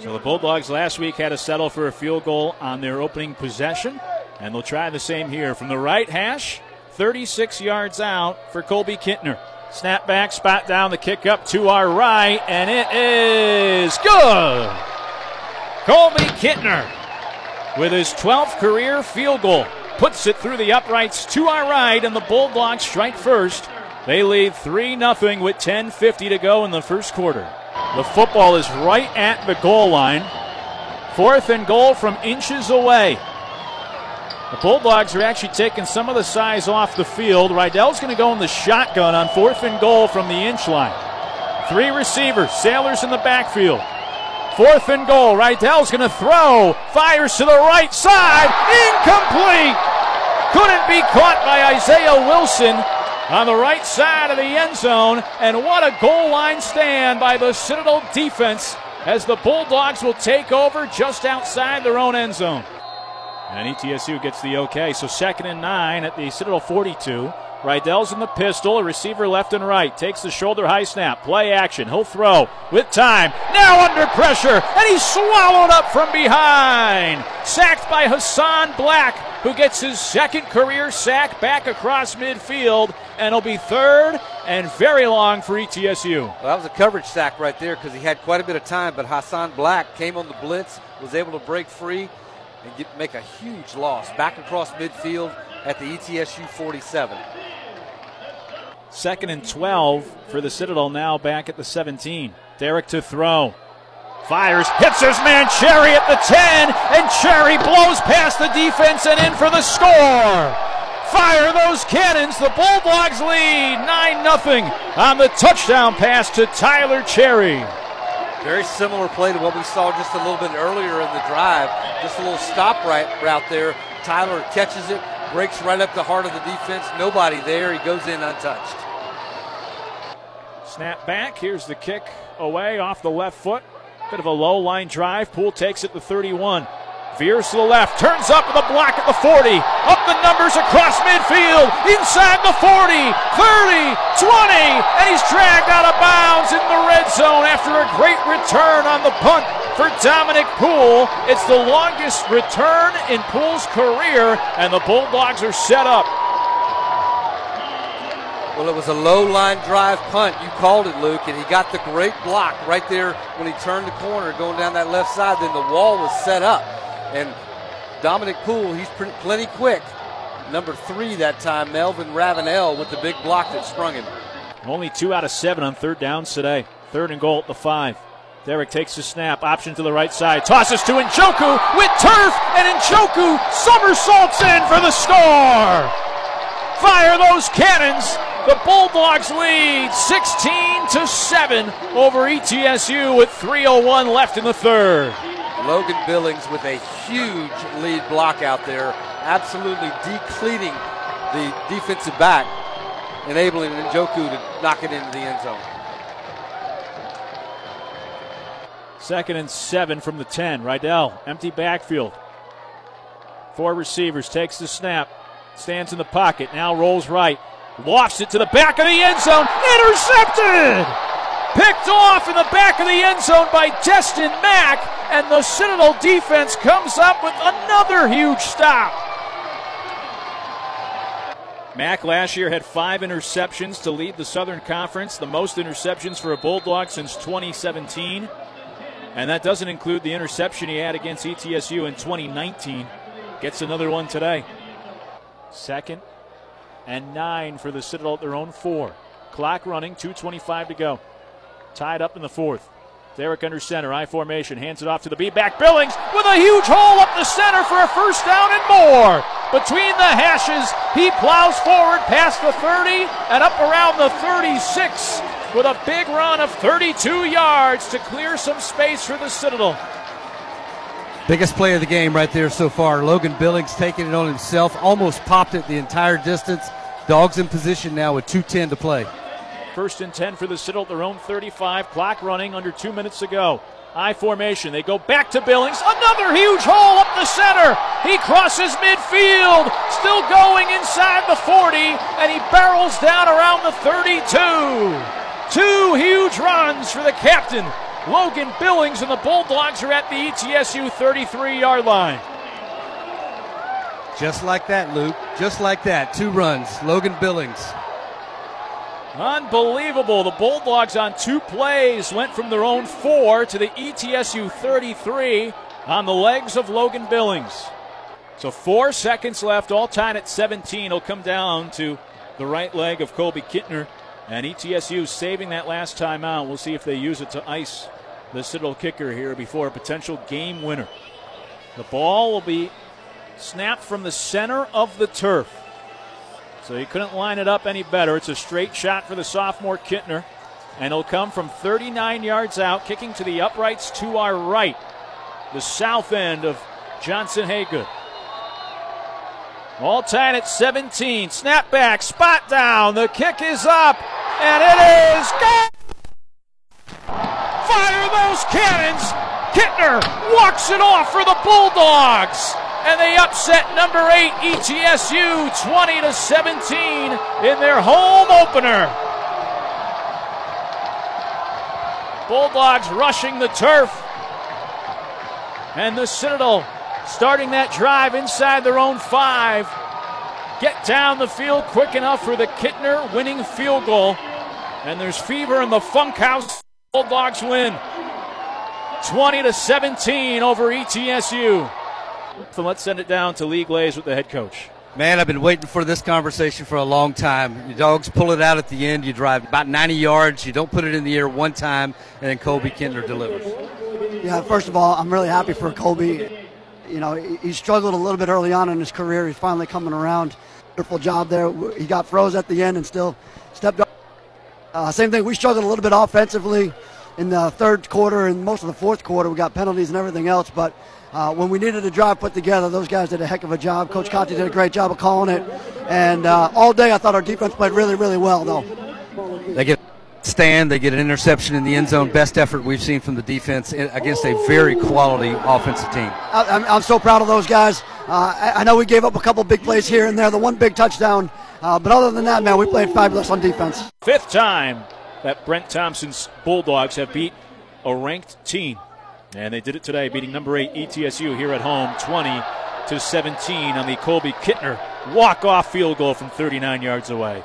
So the Bulldogs last week had to settle for a field goal on their opening possession, and they'll try the same here. From the right hash, 36 yards out for Colby Kittner. Snap back, spot down, the kick up to our right, and it is good! Colby Kittner, with his 12th career field goal, puts it through the uprights to our right, and the Bulldogs strike first. They lead 3-0 with 10:50 to go in the first quarter. The football is right at the goal line. 4th and goal from inches away. The Bulldogs are actually taking some of the size off the field. Rydell's going to go in the shotgun on 4th and goal from the inch line. 3 receivers, Sailors in the backfield. 4th and goal, Rydell's going to throw, fires to the right side, incomplete! Couldn't be caught by Isaiah Wilson on the right side of the end zone, and what a goal line stand by the Citadel defense as the Bulldogs will take over just outside their own end zone. And ETSU gets the okay, so 2nd and 9 at the Citadel 42. Rydell's in the pistol, a receiver left and right, takes the shoulder high snap, play action, he'll throw with time, now under pressure, and he's swallowed up from behind. Sacked by Hassan Black, who gets his 2nd career sack back across midfield, and it'll be 3rd and very long for ETSU. Well, that was a coverage sack right there because he had quite a bit of time, but Hassan Black came on the blitz, was able to break free, and make a huge loss back across midfield at the ETSU 47. 2nd and 12 for the Citadel now back at the 17. Derek to throw. Fires, hits his man Cherry at the 10, and Cherry blows past the defense and in for the score. Fire those cannons. The Bulldogs lead 9-0 on the touchdown pass to Tyler Cherry. Very similar play to what we saw just a little bit earlier in the drive. Just a little stop right route there. Tyler catches it, breaks right up the heart of the defense. Nobody there. He goes in untouched. Snap back. Here's the kick away off the left foot. Bit of a low line drive. Poole takes it to 31. Veers to the left. Turns up with a block at the 40. Up the numbers across midfield. Inside the 40. 30. 20. And he's dragged out of bounds in the red zone after a great return on the punt for Dominic Poole. It's the longest return in Poole's career, and the Bulldogs are set up. Well, it was a low-line drive punt. You called it, Luke, and he got the great block right there when he turned the corner going down that left side. Then the wall was set up. And Dominic Poole, he's plenty quick. Number 3 that time, Melvin Ravenel with the big block that sprung him. Only 2 out of 7 on 3rd downs today. 3rd and goal at the 5. Derek takes the snap, option to the right side, tosses to Njoku with turf, and Njoku somersaults in for the score. Fire those cannons. The Bulldogs lead 16-7 over ETSU with 3:01 left in the 3rd. Logan Billings with a huge lead block out there, absolutely depleting the defensive back, enabling Njoku to knock it into the end zone. 2nd and 7 from the 10. Rydell, empty backfield. 4 receivers, takes the snap, stands in the pocket, now rolls right, lofts it to the back of the end zone, intercepted! Picked off in the back of the end zone by Destin Mack, and the Citadel defense comes up with another huge stop. Mack last year had 5 interceptions to lead the Southern Conference, the most interceptions for a Bulldog since 2017, and that doesn't include the interception he had against ETSU in 2019. Gets another one today. 2nd and 9 for the Citadel at their own 4. Clock running, 2:25 to go. Tied up in the 4th. Derek under center, I formation, hands it off to the B-back. Billings with a huge hole up the center for a 1st down and more. Between the hashes, he plows forward past the 30 and up around the 36 with a big run of 32 yards to clear some space for the Citadel. Biggest play of the game right there so far. Logan Billings taking it on himself, almost popped it the entire distance. Dogs in position now with 2:10 to play. 1st and 10 for the Citadel, their own 35. Clock running, under 2 minutes to go. I formation, they go back to Billings. Another huge hole up the center. He crosses midfield, still going inside the 40, and he barrels down around the 32. 2 huge runs for the captain Logan Billings, and the Bulldogs are at the ETSU 33-yard line. Just like that, Luke. Just like that. Two runs. Logan Billings. Unbelievable. The Bulldogs on two plays went from their own 4 to the ETSU 33 on the legs of Logan Billings. So 4 seconds left, all tied at 17. He'll come down to the right leg of Colby Kittner, and ETSU saving that last timeout. We'll see if they use it to ice the Citadel kicker here before a potential game winner. The ball will be snapped from the center of the turf. So he couldn't line it up any better. It's a straight shot for the sophomore Kittner, and he'll come from 39 yards out, kicking to the uprights to our right, the south end of Johnson Haygood. All tied at 17. Snap back, spot down. The kick is up, and it is good. Fire those cannons. Kittner walks it off for the Bulldogs, and they upset number 8 ETSU 20-17 in their home opener. Bulldogs rushing the turf, and the Citadel, starting that drive inside their own 5, get down the field quick enough for the Kittner winning field goal, and there's fever in the Funkhouse. Bulldogs win 20-17 over ETSU. So let's send it down to Lee Glaze with the head coach. Man, I've been waiting for this conversation for a long time. Your dogs pull it out at the end. You drive about 90 yards. You don't put it in the air one time, and then Colby Kittner delivers. Yeah, first of all, I'm really happy for Colby. You know, he struggled a little bit early on in his career. He's finally coming around. Wonderful job there. He got froze at the end and still stepped up. Same thing, we struggled a little bit offensively in the third quarter and most of the fourth quarter. We got penalties and everything else, but when we needed a drive put together, those guys did a heck of a job. Coach Conti did a great job of calling it, and all day I thought our defense played really, really well, though. They get stand, they get an interception in the end zone. Best effort we've seen from the defense against a very quality offensive team. I'm so proud of those guys. I know we gave up a couple big plays here and there, the one big touchdown, but other than that, man, we played fabulous on defense. Fifth time that Brent Thompson's Bulldogs have beat a ranked team, and they did it today, beating number 8 ETSU here at home 20-17 on the Colby Kittner walk-off field goal from 39 yards away.